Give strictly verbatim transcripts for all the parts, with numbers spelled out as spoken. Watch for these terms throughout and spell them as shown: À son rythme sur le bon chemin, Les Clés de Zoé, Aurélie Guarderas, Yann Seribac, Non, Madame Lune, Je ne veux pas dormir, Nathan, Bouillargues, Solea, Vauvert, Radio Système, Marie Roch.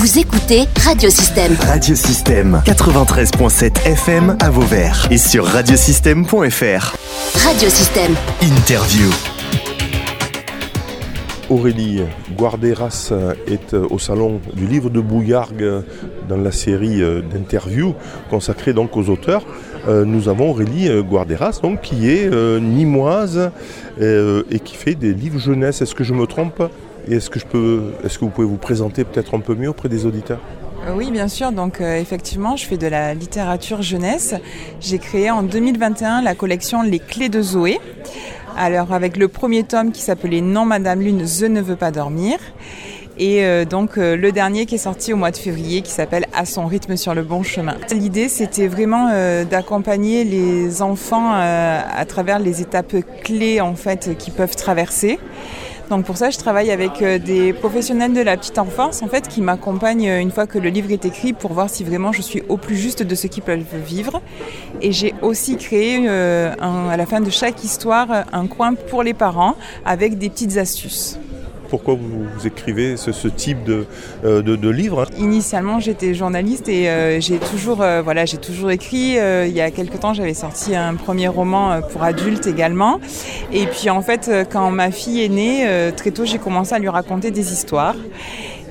Vous écoutez Radio Système. Radio Système, quatre-vingt-treize virgule sept F M à Vauvert et sur radio système point f r. Radio Système. Interview. Aurélie Guarderas est au salon du livre de Bouillargues dans la série d'interviews consacrée donc aux auteurs. Nous avons Aurélie Guarderas donc, qui est nîmoise et qui fait des livres jeunesse. Est-ce que je me trompe ? Et est-ce que, je peux, est-ce que vous pouvez vous présenter peut-être un peu mieux auprès des auditeurs ? Oui, bien sûr. Donc euh, effectivement, je fais de la littérature jeunesse. J'ai créé en deux mille vingt et un la collection Les Clés de Zoé. Alors avec le premier tome qui s'appelait Non, Madame Lune, Je ne veux pas dormir. Et euh, donc euh, le dernier qui est sorti au mois de février qui s'appelle À son rythme sur le bon chemin. L'idée, c'était vraiment euh, d'accompagner les enfants euh, à travers les étapes clés en fait qu'ils peuvent traverser. Donc pour ça, je travaille avec des professionnels de la petite enfance en fait, qui m'accompagnent une fois que le livre est écrit pour voir si vraiment je suis au plus juste de ce qu'ils peuvent vivre. Et j'ai aussi créé euh, un, à la fin de chaque histoire un coin pour les parents avec des petites astuces. Pourquoi vous, vous écrivez ce, ce type de, euh, de, de livre ? Initialement, j'étais journaliste et euh, j'ai, toujours, euh, voilà, j'ai toujours écrit. Euh, il y a quelques temps, j'avais sorti un premier roman euh, pour adultes également. Et puis en fait, euh, quand ma fille est née, euh, très tôt, j'ai commencé à lui raconter des histoires.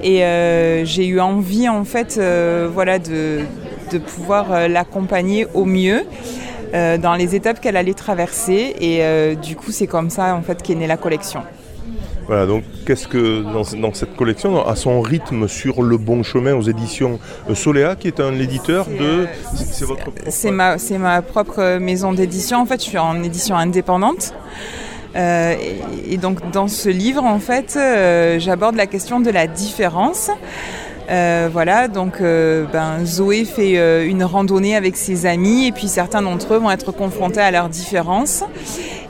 Et euh, j'ai eu envie en fait, euh, voilà, de, de pouvoir euh, l'accompagner au mieux. Euh, dans les étapes qu'elle allait traverser. Et euh, du coup, c'est comme ça en fait, qu'est née la collection. Voilà, donc qu'est-ce que dans, dans cette collection, À son rythme sur le bon chemin aux éditions Solea, qui est un éditeur c'est, de... C'est, c'est, votre propre... c'est, ma, c'est ma propre maison d'édition, en fait je suis en édition indépendante. Euh, et, et donc dans ce livre, en fait, euh, j'aborde la question de la différence. Euh, voilà, donc euh, ben, Zoé fait euh, une randonnée avec ses amis et puis certains d'entre eux vont être confrontés à leurs différences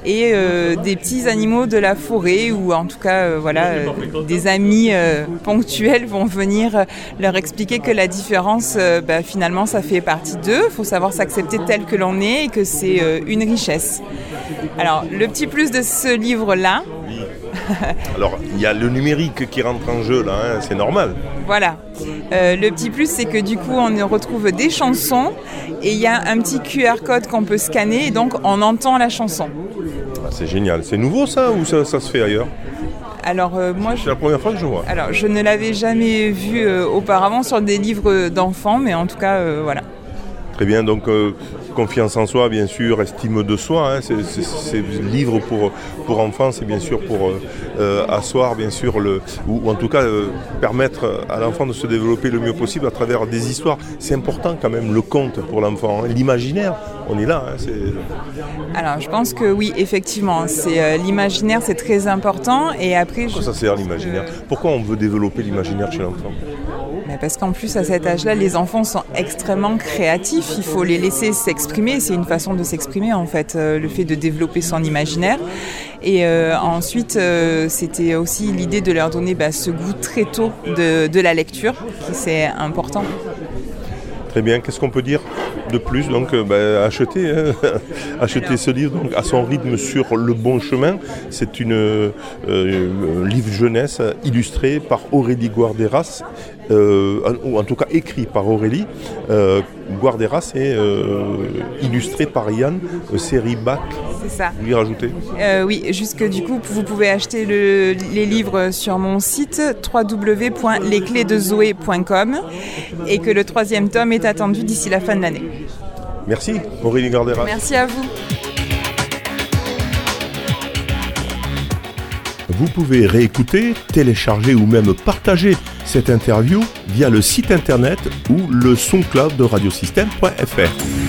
et euh, des petits animaux de la forêt ou en tout cas euh, voilà, euh, des amis euh, ponctuels vont venir euh, leur expliquer que la différence euh, ben, finalement ça fait partie d'eux, il faut savoir s'accepter tel que l'on est et que c'est euh, une richesse. Alors le petit plus de ce livre-là, alors, il y a le numérique qui rentre en jeu, là, hein, c'est normal. Voilà. Euh, le petit plus, c'est que du coup, on retrouve des chansons et il y a un petit Q R code qu'on peut scanner et donc on entend la chanson. Ah, c'est génial. C'est nouveau, ça, ou ça, ça se fait ailleurs ? Alors, euh, moi, c'est je... la première fois que je vois. Alors, je ne l'avais jamais vu euh, auparavant sur des livres d'enfants, mais en tout cas, euh, voilà. Très bien, donc euh, confiance en soi, bien sûr, estime de soi, hein, c'est, c'est, c'est livre pour, pour enfants, c'est bien sûr pour euh, asseoir, bien sûr, le, ou, ou en tout cas euh, permettre à l'enfant de se développer le mieux possible à travers des histoires. C'est important quand même le conte pour l'enfant, hein, l'imaginaire, on est là. Hein, c'est... Alors je pense que oui, effectivement, c'est, euh, l'imaginaire c'est très important et après... Pourquoi je... ça sert l'imaginaire ? Pourquoi on veut développer l'imaginaire chez l'enfant ? Parce qu'en plus, à cet âge-là, les enfants sont extrêmement créatifs. Il faut les laisser s'exprimer. C'est une façon de s'exprimer, en fait, le fait de développer son imaginaire. Et euh, ensuite, euh, c'était aussi l'idée de leur donner bah, ce goût très tôt de, de la lecture, qui c'est important. Très bien. Qu'est-ce qu'on peut dire de plus ? Donc, bah, achetez, hein achetez ce livre donc, À son rythme sur le bon chemin. C'est une euh, euh, livre jeunesse illustré par Aurélie Guarderas. Euh, ou en tout cas écrit par Aurélie euh, Guarderas et euh, illustré par Yann Seribac. C'est ça. Vous lui rajoutez euh, Oui, jusque du coup, vous pouvez acheter le, les livres sur mon site w w w point les clés de zoé point com et que le troisième tome est attendu d'ici la fin de l'année. Merci Aurélie Guarderas. Merci à vous. Vous pouvez réécouter, télécharger ou même partager cette interview via le site internet ou le SoundCloud de radio système point f r.